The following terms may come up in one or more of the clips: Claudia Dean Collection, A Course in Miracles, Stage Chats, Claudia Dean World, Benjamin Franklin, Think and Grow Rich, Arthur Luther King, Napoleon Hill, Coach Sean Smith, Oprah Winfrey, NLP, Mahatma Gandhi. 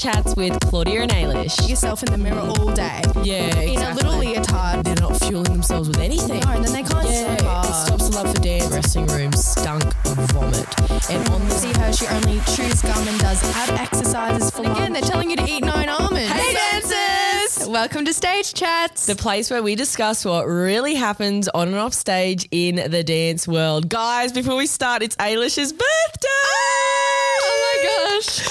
Chats with Claudia and Ailish. Yourself in the mirror all day. Yeah, exactly. In a little leotard. They're not fueling themselves with anything. No, and then they can't stop. It stops the love for dance. Dressing room stunk vomit. And on the see her, she only chews gum and does ab exercises for lunch. Again, they're telling you to eat 9 almonds. Hey, dancers! Welcome to Stage Chats, the place where we discuss what really happens on and off stage in the dance world. Guys, before we start, it's Ailish's birthday! Oh my gosh!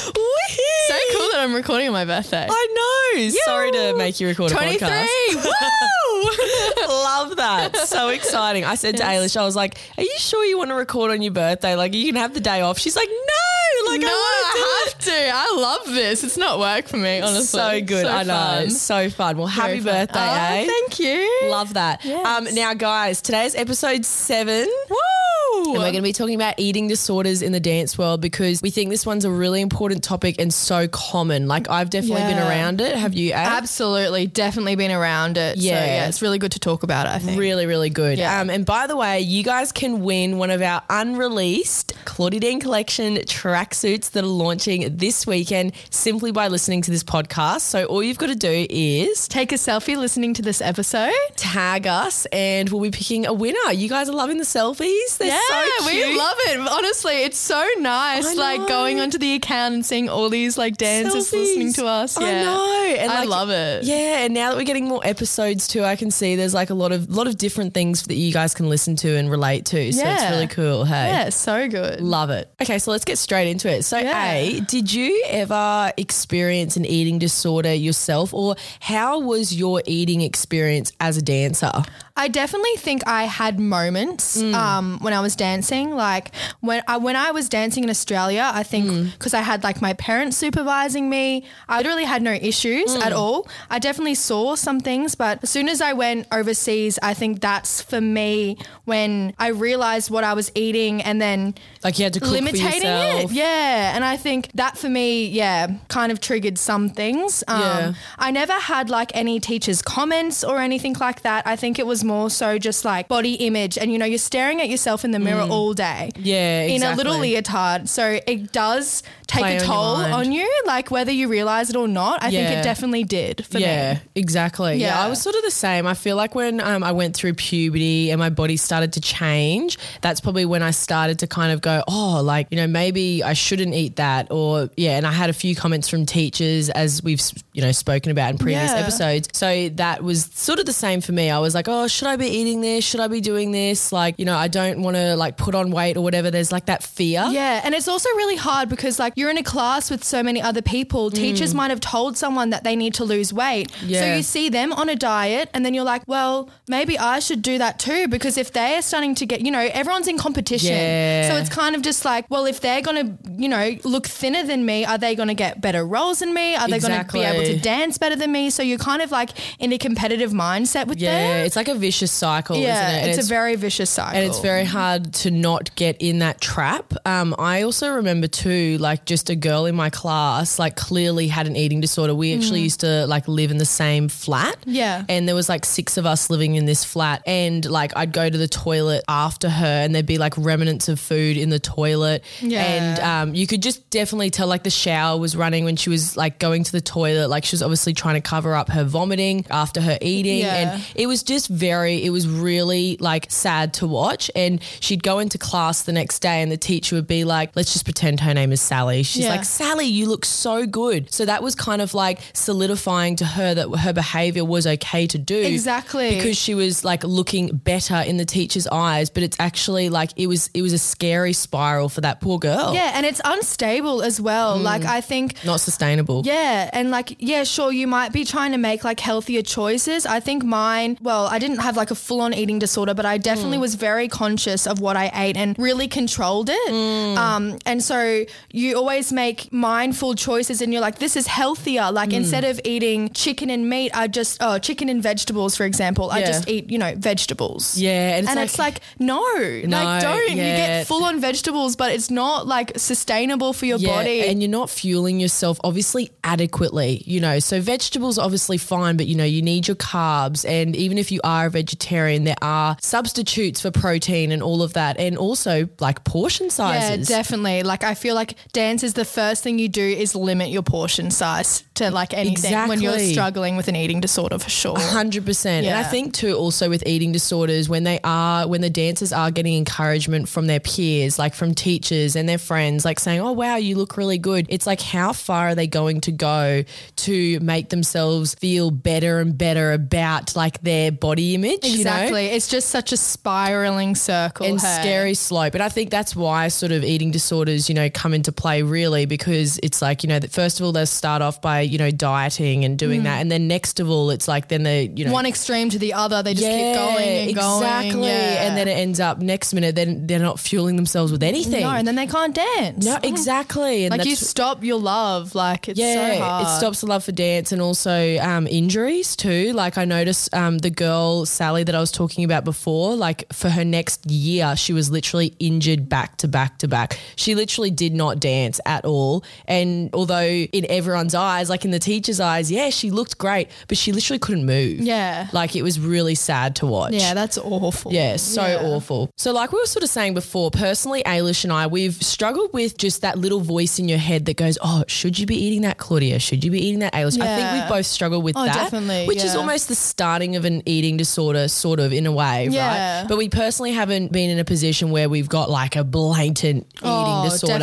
So cool that I'm recording on my birthday. I know. Yo. Sorry to make you record a podcast. 23. Woo! Love that. So exciting. I said to Ailish, I was like, are you sure you want to record on your birthday? Like, you can have the day off. She's like, no. Like, no, I have to. I love this. It's not work for me, honestly. So good. So I know. Fun. It's so fun. Well, happy birthday, eh? Thank you. Love that. Yes. Now, guys, today's episode 7. Woo! And we're going to be talking about eating disorders in the dance world because we think this one's a really important topic and so common. Like, I've definitely been around it. Have you, Ab? Absolutely. Definitely been around it. Yeah. So, yeah, it's really good to talk about it, I think. Really, really good. Yeah. And by the way, you guys can win one of our unreleased Claudia Dean Collection tracksuits that are launching this weekend simply by listening to this podcast. So all you've got to do is take a selfie listening to this episode, tag us, and we'll be picking a winner. You guys are loving the selfies. They're so cute. We love it. Honestly, it's so nice. I like know. Going onto the account and seeing all these like dancers listening to us. Yeah. I know. And I love it. Yeah, and now that we're getting more episodes too, I can see there's like a lot of different things that you guys can listen to and relate to. So it's really cool. Hey. Yeah, so good. Love it. Okay, so let's get straight into it. So A, did you ever experience an eating disorder yourself, or how was your eating experience as a dancer? I definitely think I had moments when I was dancing. Like when I was dancing in Australia, I think because I had like my parents supervising me, I literally had no issues at all. I definitely saw some things, but as soon as I went overseas, I think that's for me when I realised what I was eating and then like you had to cook for yourself. It. Yeah, and I think that for me, kind of triggered some things. I never had like any teachers' comments or anything like that. I think it was more so just like body image and, you know, you're staring at yourself in the mirror all day. Yeah, exactly. In a little leotard. So it does take a toll on you, like whether you realise it or not. I think it definitely did for me. Yeah, exactly. Yeah, I was sort of the same. I feel like when I went through puberty and my body started to change, that's probably when I started to kind of go, oh, like, you know, maybe I shouldn't eat that or, and I had a few comments from teachers as we've, you know, spoken about in previous episodes. So that was sort of the same for me. I was like, oh, should I be eating this? Should I be doing this? Like, you know, I don't want to like put on weight or whatever. There's like that fear. Yeah, and it's also really hard because like you're in a class with so many other people. Teachers might have told someone that they need to lose weight. Yeah. So you see them on a diet and then you're like, well, maybe I should do that too, because if they're starting to get, you know, everyone's in competition. Yeah. So it's kind of just like, well, if they're going to, you know, look thinner than me, are they going to get better roles than me? Are they going to be able to dance better than me? So you're kind of like in a competitive mindset with them. Yeah, it's like a vicious cycle, isn't it? And it's a very vicious cycle. And it's very hard to not get in that trap. I also remember too, like just a girl in my class, like clearly had an eating disorder. We actually used to like live in the same flat. Yeah. And there was like 6 of us living in this flat, and like I'd go to the toilet after her and there'd be like remnants of food in the toilet. Yeah. And you could just definitely tell like the shower was running when she was like going to the toilet. Like she was obviously trying to cover up her vomiting after her eating. Yeah. And it was just it was really like sad to watch. And she'd go into class the next day and the teacher would be like, let's just pretend her name is Sally. She's like, Sally, you look so good. So that was kind of like solidifying to her that her behaviour was okay to do. Exactly. Because she was like looking better in the teacher's eyes, but it's actually like it was a scary spiral for that poor girl. Yeah, and it's unstable as well. Like I think not sustainable. Yeah, and like, yeah, sure, you might be trying to make like healthier choices. I think mine, well, I didn't have like a full-on eating disorder, but I definitely was very conscious of what I ate and really controlled it. And so you always make mindful choices and you're like, this is healthier. Like instead of eating chicken and meat, I just, chicken and vegetables, for example, I just eat, you know, vegetables. Yeah. And it's like no, like don't. You get full-on vegetables, but it's not like sustainable for your body. And you're not fueling yourself obviously adequately. you know, so vegetables obviously fine, but, you know, you need your carbs. And even if you are a vegetarian, there are substitutes for protein and all of that. And also like portion sizes. Yeah, definitely. Like I feel like dance is the first thing you do is limit your portion size to like anything when you're struggling with an eating disorder for sure. 100%. And I think too also with eating disorders when the dancers are getting encouragement from their peers, like from teachers and their friends, like saying, oh, wow, you look really good. It's like how far are they going to go to make themselves feel better and better about like their body image? Exactly. You know? It's just such a spiraling circle. And scary slope. And I think that's why sort of eating disorders, you know, come into play really, because it's like, you know, that first of all, they'll start off by, you know, dieting and doing that. And then next of all, it's like then they, you know. One extreme to the other, they just keep going and going. Yeah. And then it ends up next minute, then they're not fueling themselves with anything. No, and then they can't dance. No, exactly. And like you stop your love. Like it's so hard. It stops the love for dance and also injuries too. Like I noticed the girl, Sally, that I was talking about before, like for her next year, she was literally injured back to back to back. She literally did not dance at all. And although in everyone's eyes, like in the teacher's eyes, yeah, she looked great, but she literally couldn't move. Yeah. Like it was really sad to watch. Yeah, that's awful. Yeah, awful. So like we were sort of saying before, personally, Ailish and I, we've struggled with just that little voice in your head that goes, oh, should you be eating that, Claudia? Should you be eating that, Ailish? Yeah. I think we've both struggled with that. Definitely. Which is almost the starting of an eating disorder sort of in a way, right? But we personally haven't been in a position where we've got like a blatant eating disorder.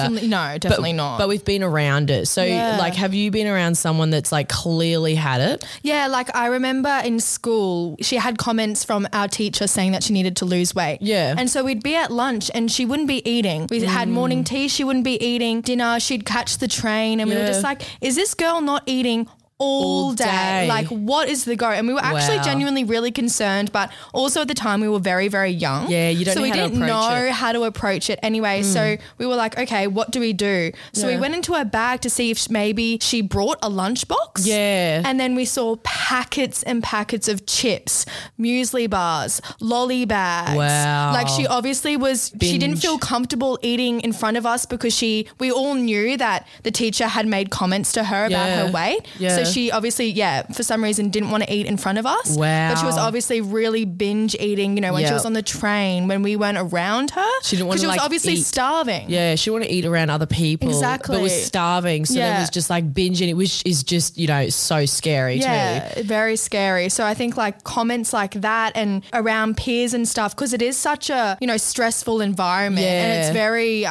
Definitely not. But we've been around it. So like have you been around someone that's like clearly had it? Yeah, like I remember in school she had comments from our teacher saying that she needed to lose weight. Yeah. And so we'd be at lunch and she wouldn't be eating. We had morning tea, she wouldn't be eating. Dinner, she'd catch the train and we were just like, is this girl not eating all day? Like what is the go? And we were actually genuinely really concerned, but also at the time we were very, very young. Yeah, you don't know how to approach it. So we didn't know how to approach it anyway. So we were like, okay, what do we do? So we went into her bag to see if maybe she brought a lunchbox. Yeah. And then we saw packets and packets of chips, muesli bars, lolly bags. Wow. Like she obviously was, she didn't feel comfortable eating in front of us because we all knew that the teacher had made comments to her about her weight. Yeah. So she obviously, for some reason didn't want to eat in front of us. Wow. But she was obviously really binge eating, you know, when she was on the train, when we weren't around her. She didn't want to like eat. Because she was obviously starving. Yeah, she wanted to eat around other people. Exactly. But was starving. So there was just like binge eating, which is just, you know, so scary to me. Yeah, very scary. So I think like comments like that and around peers and stuff, because it is such a, you know, stressful environment and it's very,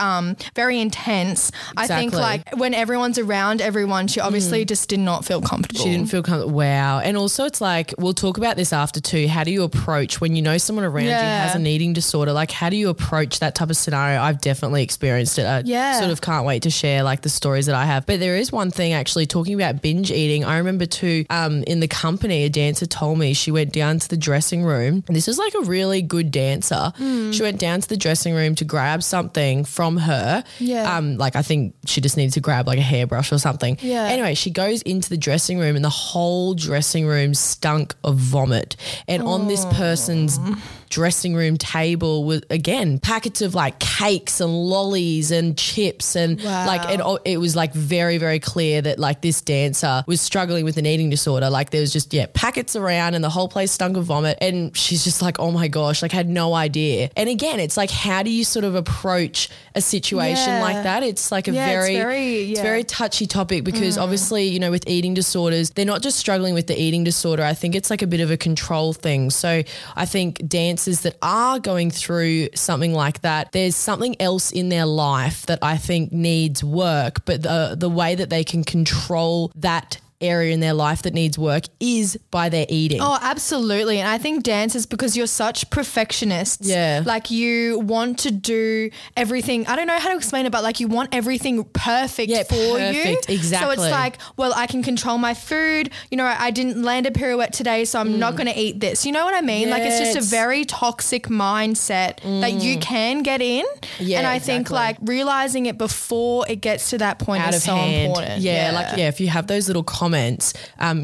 very intense. Exactly. I think like when everyone's around everyone, she obviously just did not feel comfortable. She didn't feel comfortable. Wow. And also it's like, we'll talk about this after too. How do you approach when you know someone around you has an eating disorder? Like how do you approach that type of scenario? I've definitely experienced it. I sort of can't wait to share like the stories that I have. But there is one thing actually talking about binge eating. I remember too in the company, a dancer told me she went down to the dressing room, and this was like a really good dancer. She went down to the dressing room to grab something from her. Yeah. Like I think she just needed to grab like a hairbrush or something. Yeah. Anyway, she goes into the dressing room and the whole dressing room stunk of vomit. And on this person's dressing room table was again packets of like cakes and lollies and chips and like it was like very, very clear that like this dancer was struggling with an eating disorder. Like there was just packets around and the whole place stunk of vomit, and she's just like, oh my gosh, like had no idea. And again, it's like how do you sort of approach a situation like that? It's like a it's very touchy topic because obviously, you know, with eating disorders, they're not just struggling with the eating disorder. I think it's like a bit of a control thing. So I think dancers that are going through something like that, there's something else in their life that I think needs work, but the way that they can control that area in their life that needs work is by their eating. Oh, absolutely. And I think dance is because you're such perfectionists. Yeah. Like you want to do everything. I don't know how to explain it, but like you want everything perfect for you. Exactly. So it's like, well, I can control my food. You know, I didn't land a pirouette today, so I'm not going to eat this. You know what I mean? Yeah, like it's just a very toxic mindset that you can get in. Yeah, and I think like realizing it before it gets to that point is so important. Yeah, like if you have those little comments comments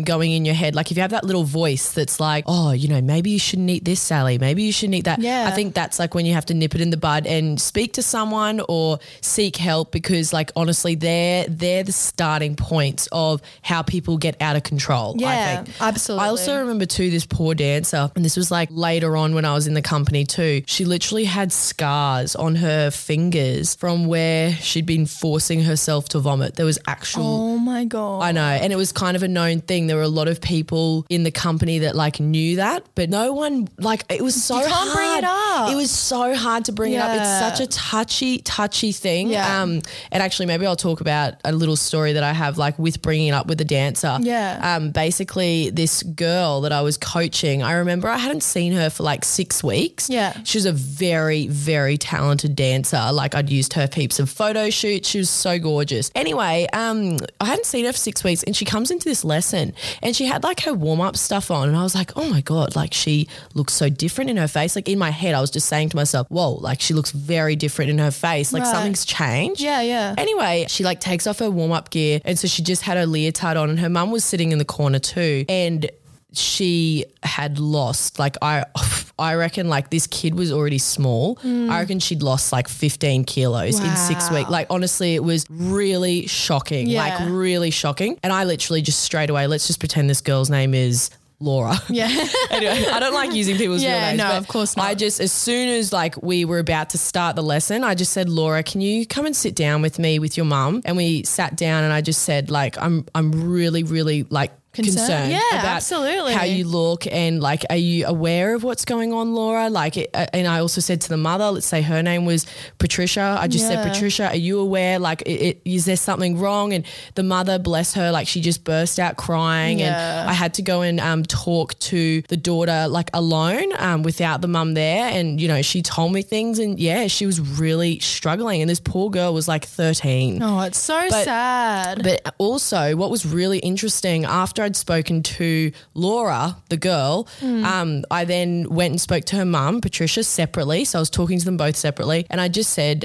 going in your head. Like if you have that little voice that's like, oh, you know, maybe you shouldn't eat this, Sally. Maybe you shouldn't eat that. Yeah. I think that's like when you have to nip it in the bud and speak to someone or seek help, because like honestly they're the starting points of how people get out of control. Yeah, I think. Absolutely. I also remember too this poor dancer, and this was like later on when I was in the company too, she literally had scars on her fingers from where she'd been forcing herself to vomit. There was actual... Oh my God. I know. And it was kind of a known thing. There were a lot of people in the company that like knew that, but no one, like it was so hard. You can't bring it up. It was so hard to bring it up. It's such a touchy thing. Yeah. And actually maybe I'll talk about a little story that I have like with bringing it up with the dancer. Yeah. Basically this girl that I was coaching, I remember I hadn't seen her for like 6 weeks. Yeah. She was a very, very talented dancer. Like I'd used her heaps of photo shoots. She was so gorgeous. Anyway, I hadn't seen her for 6 weeks, and she comes into this lesson and she had like her warm-up stuff on, and I was like, oh my God, like she looks so different in her face. Like in my head I was just saying to myself, whoa, like she looks very different in her face. Like something's changed. Yeah, yeah. Anyway, she like takes off her warm-up gear, and so she just had her leotard on, and her mum was sitting in the corner too, and she had lost, like I reckon like this kid was already small. I reckon she'd lost like 15 kilos in 6 weeks. Like honestly, it was really shocking, like really shocking. And I literally just straight away, let's just pretend this girl's name is Laura. Yeah. Anyway, I don't like using people's real names. No, of course not. I just, as soon as like we were about to start the lesson, I just said, Laura, can you come and sit down with me with your mum? And we sat down, and I just said like, I'm really, really like, concerned about how you look, and like, are you aware of what's going on, Laura? Like, and I also said to the mother, let's say her name was Patricia. I just said, Patricia, are you aware? Like, is there something wrong? And the mother, bless her, like she just burst out crying, and I had to go and talk to the daughter like alone without the mum there. And, you know, she told me things, and she was really struggling. And this poor girl was like 13. Oh, it's so sad. But also what was really interesting, after I'd spoken to Laura, the girl, I then went and spoke to her mum, Patricia, separately. So I was talking to them both separately, and I just said,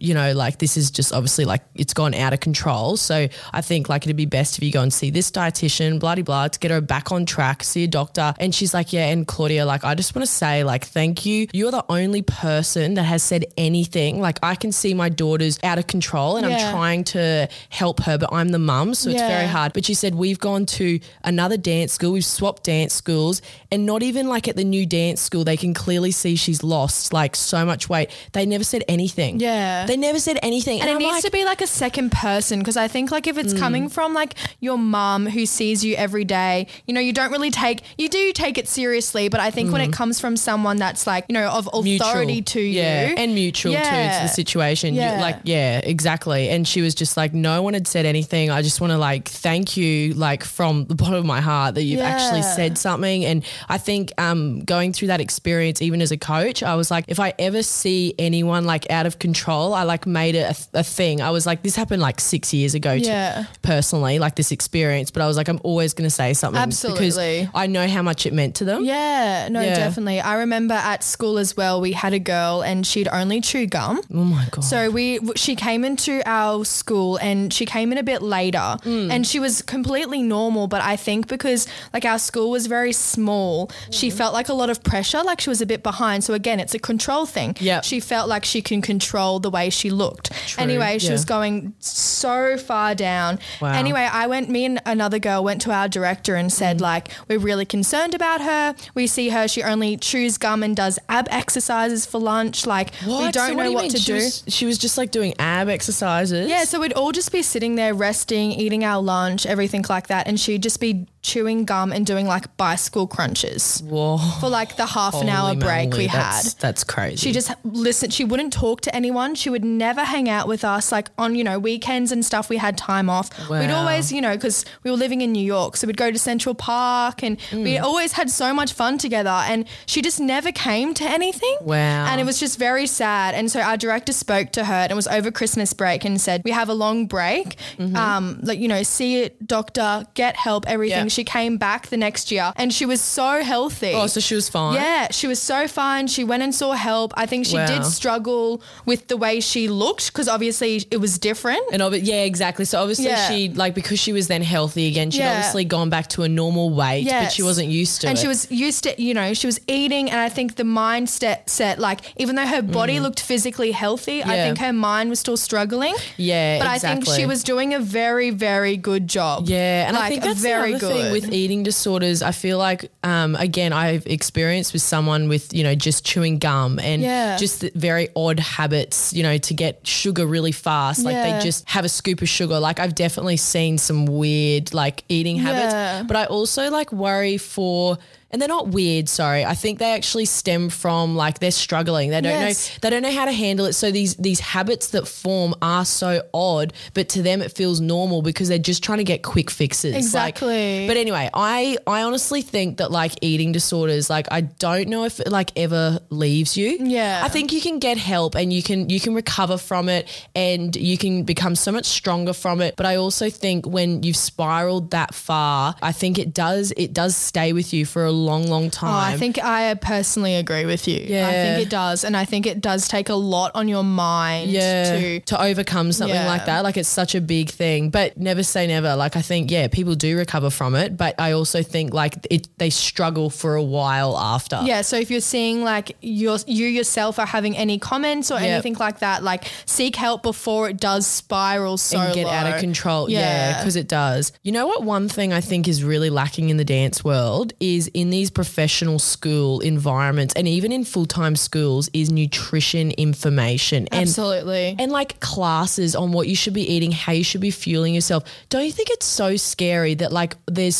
you know, like this is just obviously like it's gone out of control. So I think like it'd be best if you go and see this dietitian, blah, blah, blah, to get her back on track, see a doctor. And she's like, yeah. And Claudia, like, I just want to say like, thank you. You're the only person that has said anything. Like I can see my daughter's out of control, and I'm trying to help her, but I'm the mum. So it's very hard. But she said, we've gone to another dance school, we've swapped dance schools, and not even like at the new dance school, they can clearly see she's lost like so much weight. They never said anything. Yeah. They never said anything. And it needs to be like a second person, because I think like if it's coming from like your mum who sees you every day, you know, you don't really take, you do take it seriously, but I think when it comes from someone that's like, you know, of authority to you. And mutual too, to the situation. Yeah. Yeah, exactly. And she was just like, no one had said anything. I just want to like, thank you, like from the bottom of my heart that you've actually said something. And I think going through that experience, even as a coach, I was like, if I ever see anyone like out of control, I like made it a thing. I was like, this happened like 6 years ago to personally, like this experience, but I was like, I'm always going to say something. Absolutely. Because I know how much it meant to them. Yeah, no, definitely. I remember at school as well, we had a girl and she'd only chew gum. Oh my God. So she came into our school, and she came in a bit later and she was completely normal. But I think because like our school was very small, she felt like a lot of pressure, like she was a bit behind. So again, it's a control thing. Yep. She felt like she can control the way she looked. True. Anyway, she was going so far down. Wow. Anyway, me and another girl went to our director and said like, we're really concerned about her. We see her, she only chews gum and does ab exercises for lunch. Like we don't know what to do. She was just like doing ab exercises. Yeah. So we'd all just be sitting there resting, eating our lunch, everything like that. And she'd just be chewing gum and doing like bicycle crunches. Whoa. For like the half an hour break we had. That's crazy. She just listened. She wouldn't talk to anyone. She would never hang out with us. Like on, you know, weekends and stuff, we had time off. Wow. We'd always, you know, because we were living in New York, so we'd go to Central Park, and we always had so much fun together, and she just never came to anything. Wow. And it was just very sad. And so our director spoke to her, and it was over Christmas break, and said, we have a long break. Like, you know, see a doctor, get help, everything. Yeah. she came back the next year and she was so healthy. Oh, so she was fine? Yeah, she was so fine. She went and saw help. I think she did struggle with the way she looked because obviously it was different. And yeah, exactly. So obviously she, like, because she was then healthy again, she'd obviously gone back to a normal weight, but she wasn't used to it. And she was used to, you know, she was eating, and I think the mindset set, like, even though her body looked physically healthy, I think her mind was still struggling. Yeah, but exactly. I think she was doing a very, very good job. Yeah, and like, I think that's very the other thing with eating disorders. I feel like, again, I've experienced with someone with, you know, just chewing gum and just very odd habits, you know, to get sugar really fast. Like they just have a scoop of sugar. Like I've definitely seen some weird like eating habits, but I also like worry for... And they're not weird, sorry. I think they actually stem from like they're struggling. They don't know. They don't know how to handle it. So these habits that form are so odd, but to them it feels normal because they're just trying to get quick fixes. Exactly. Like, but anyway, I honestly think that like eating disorders, like I don't know if it like ever leaves you. Yeah. I think you can get help and you can recover from it and you can become so much stronger from it. But I also think when you've spiraled that far, I think it does stay with you for a long time. Oh, I think I personally agree with you. Yeah. I think it does. And I think it does take a lot on your mind to overcome something like that. Like it's such a big thing, but never say never. Like I think, people do recover from it, but I also think like they struggle for a while after. Yeah. So if you're seeing like you yourself are having any comments or anything like that, like seek help before it does spiral so and get out of control. Yeah. Because it does. You know what one thing I think is really lacking in the dance world is in these professional school environments and even in full-time schools is nutrition information. Absolutely. And like classes on what you should be eating, how you should be fueling yourself. Don't you think it's so scary that like there's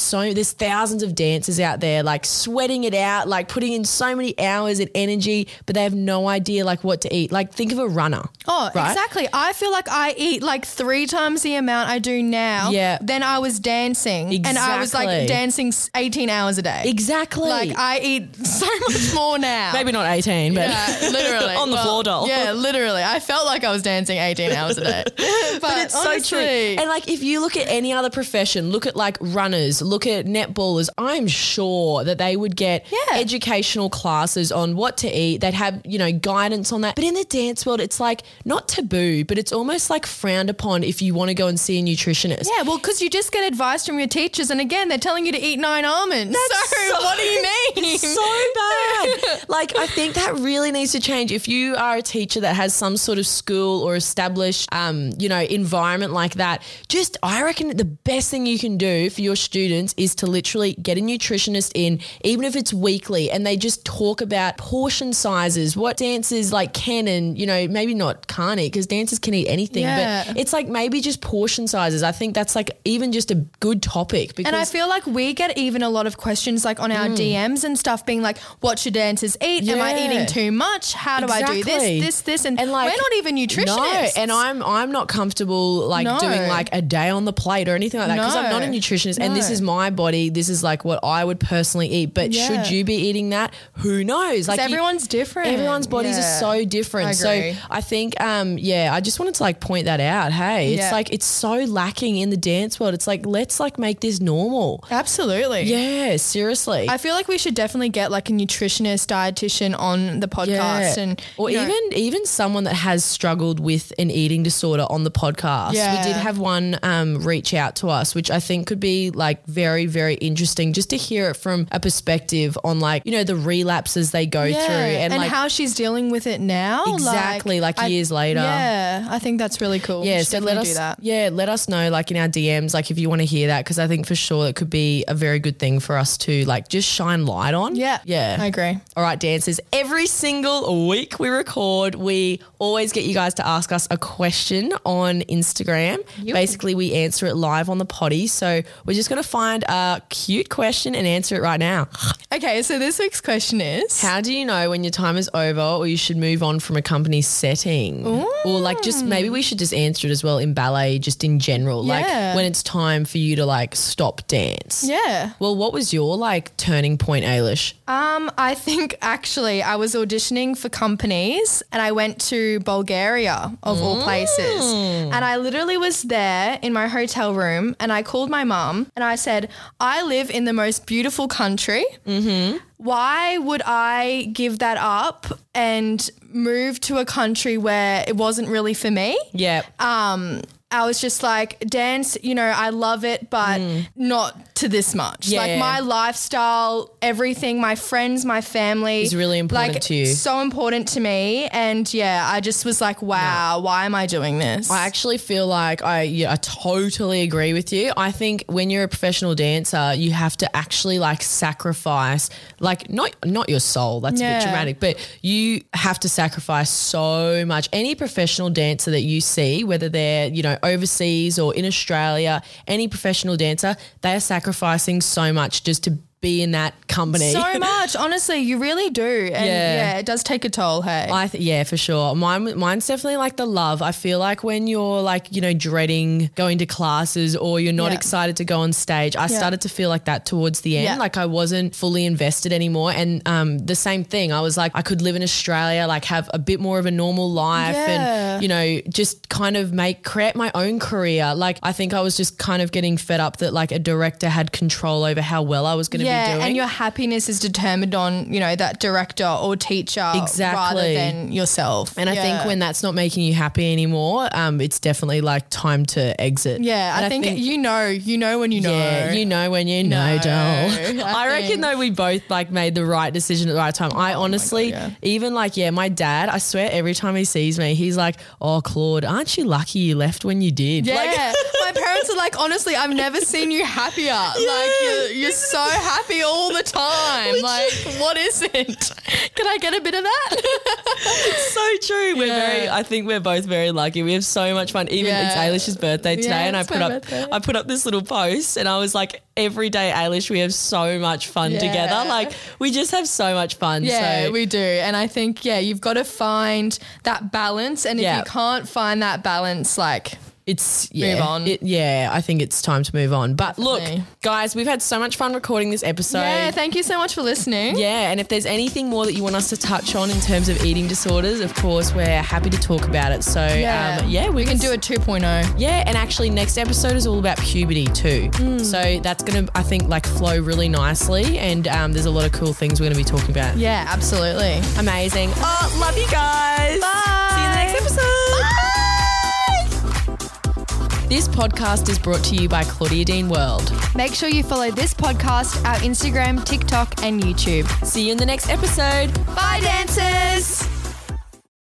thousands of dancers out there like sweating it out, like putting in so many hours and energy, but they have no idea like what to eat. Like think of a runner. Oh, right? Exactly. I feel like I eat like 3 times the amount I do now than I was dancing. Exactly. And I was like dancing 18 hours a day. Exactly. Like I eat so much more now. Maybe not 18, but literally on the floor doll. Yeah, literally. I felt like I was dancing 18 hours a day. But it's honestly, so true. And like if you look at any other profession, look at like runners, look at netballers, I'm sure that they would get educational classes on what to eat. They'd have, you know, guidance on that. But in the dance world, it's like not taboo, but it's almost like frowned upon if you want to go and see a nutritionist. Yeah, well, because you just get advice from your teachers and again, they're telling you to eat 9 almonds. That's so what do you mean? So bad. Like I think that really needs to change. If you are a teacher that has some sort of school or established, you know, environment like that, just I reckon the best thing you can do for your students is to literally get a nutritionist in, even if it's weekly, and they just talk about portion sizes, what dancers like can and, you know, maybe not can't eat because dancers can eat anything, but it's like maybe just portion sizes. I think that's like even just a good topic. Because and I feel like we get even a lot of questions like on our DMs and stuff being like, what should dancers eat? Yeah. Am I eating too much? How do I do this? And like, we're not even nutritionists. No, and I'm not comfortable like doing like a day on the plate or anything like that because I'm not a nutritionist and this is my body. This is like what I would personally eat. But should you be eating that? Who knows? Like everyone's different. Everyone's bodies are so different. So I think, I just wanted to like point that out. Hey, it's like, it's so lacking in the dance world. It's like, let's like make this normal. Absolutely. Yeah, seriously. I feel like we should definitely get like a nutritionist, dietitian on the podcast, and or even someone that has struggled with an eating disorder on the podcast. Yeah. We did have one reach out to us, which I think could be like very, very interesting just to hear it from a perspective on like, you know, the relapses they go through and like how she's dealing with it now. Exactly, like years later. Yeah, I think that's really cool. Yeah, so let us do that. Yeah, let us know like in our DMs like if you want to hear that because I think for sure it could be a very good thing for us to like just shine light on. Yeah. Yeah. I agree. All right, dancers. Every single week we record, we always get you guys to ask us a question on Instagram. Yep. Basically, we answer it live on the potty. So we're just going to find a cute question and answer it right now. Okay. So this week's question is, how do you know when your time is over or you should move on from a company setting? Ooh. Or like just maybe we should just answer it as well in ballet, just in general, like when it's time for you to like stop dance. Yeah. Well, what was your like turning point, Ailish? I think actually I was auditioning for companies and I went to Bulgaria of all places, and I literally was there in my hotel room and I called my mum and I said, I live in the most beautiful country. Mm-hmm. Why would I give that up and move to a country where it wasn't really for me? Yeah. I was just like, dance, you know, I love it, but not to this much. Yeah. Like my lifestyle, everything, my friends, my family. Is really important to you. So important to me. And yeah, I just was like, wow, why am I doing this? I actually feel like I totally agree with you. I think when you're a professional dancer, you have to actually like sacrifice, like not your soul, that's a bit dramatic, but you have to sacrifice so much. Any professional dancer that you see, whether they're, you know, overseas or in Australia, any professional dancer, they are sacrificing so much just to be in that company. So much, honestly, you really do. And yeah, it does take a toll, hey. Yeah, for sure. Mine's definitely like the love. I feel like when you're like, you know, dreading going to classes or you're not excited to go on stage, I started to feel like that towards the end. Yeah. Like I wasn't fully invested anymore. And the same thing, I was like, I could live in Australia, like have a bit more of a normal life and, you know, just kind of create my own career. Like I think I was just kind of getting fed up that like a director had control over how well I was going to be doing. And your happiness is determined on, you know, that director or teacher rather than yourself. And I think when that's not making you happy anymore, it's definitely like time to exit. Yeah, I think you know when you know. Yeah, you know when you know, Joel. I reckon though we both like made the right decision at the right time. I honestly, even like, my dad, I swear every time he sees me, he's like, oh, Claude, aren't you lucky you left when you did? Yeah, like, my parents are like, honestly, I've never seen you happier. Yeah. Like you're so happy. Happy all the time. Like, what is it? Can I get a bit of that? It's so true. I think we're both very lucky. We have so much fun. Even it's Ailish's birthday today, and I put up this little post and I was like, every day, Ailish, we have so much fun together. Like, we just have so much fun. Yeah, so we do. And I think, you've got to find that balance. And if you can't find that balance, like, it's move on. I think it's time to move on. But definitely. Look, guys, we've had so much fun recording this episode. Yeah, thank you so much for listening. Yeah, and if there's anything more that you want us to touch on in terms of eating disorders, of course, we're happy to talk about it. So, we can do a 2.0. Yeah, and actually next episode is all about puberty too. So that's going to, I think, like flow really nicely and there's a lot of cool things we're going to be talking about. Yeah, absolutely. Amazing. Oh, love you guys. Bye. See you in the next episode. Bye. This podcast is brought to you by Claudia Dean World. Make sure you follow this podcast, our Instagram, TikTok and YouTube. See you in the next episode. Bye, dancers!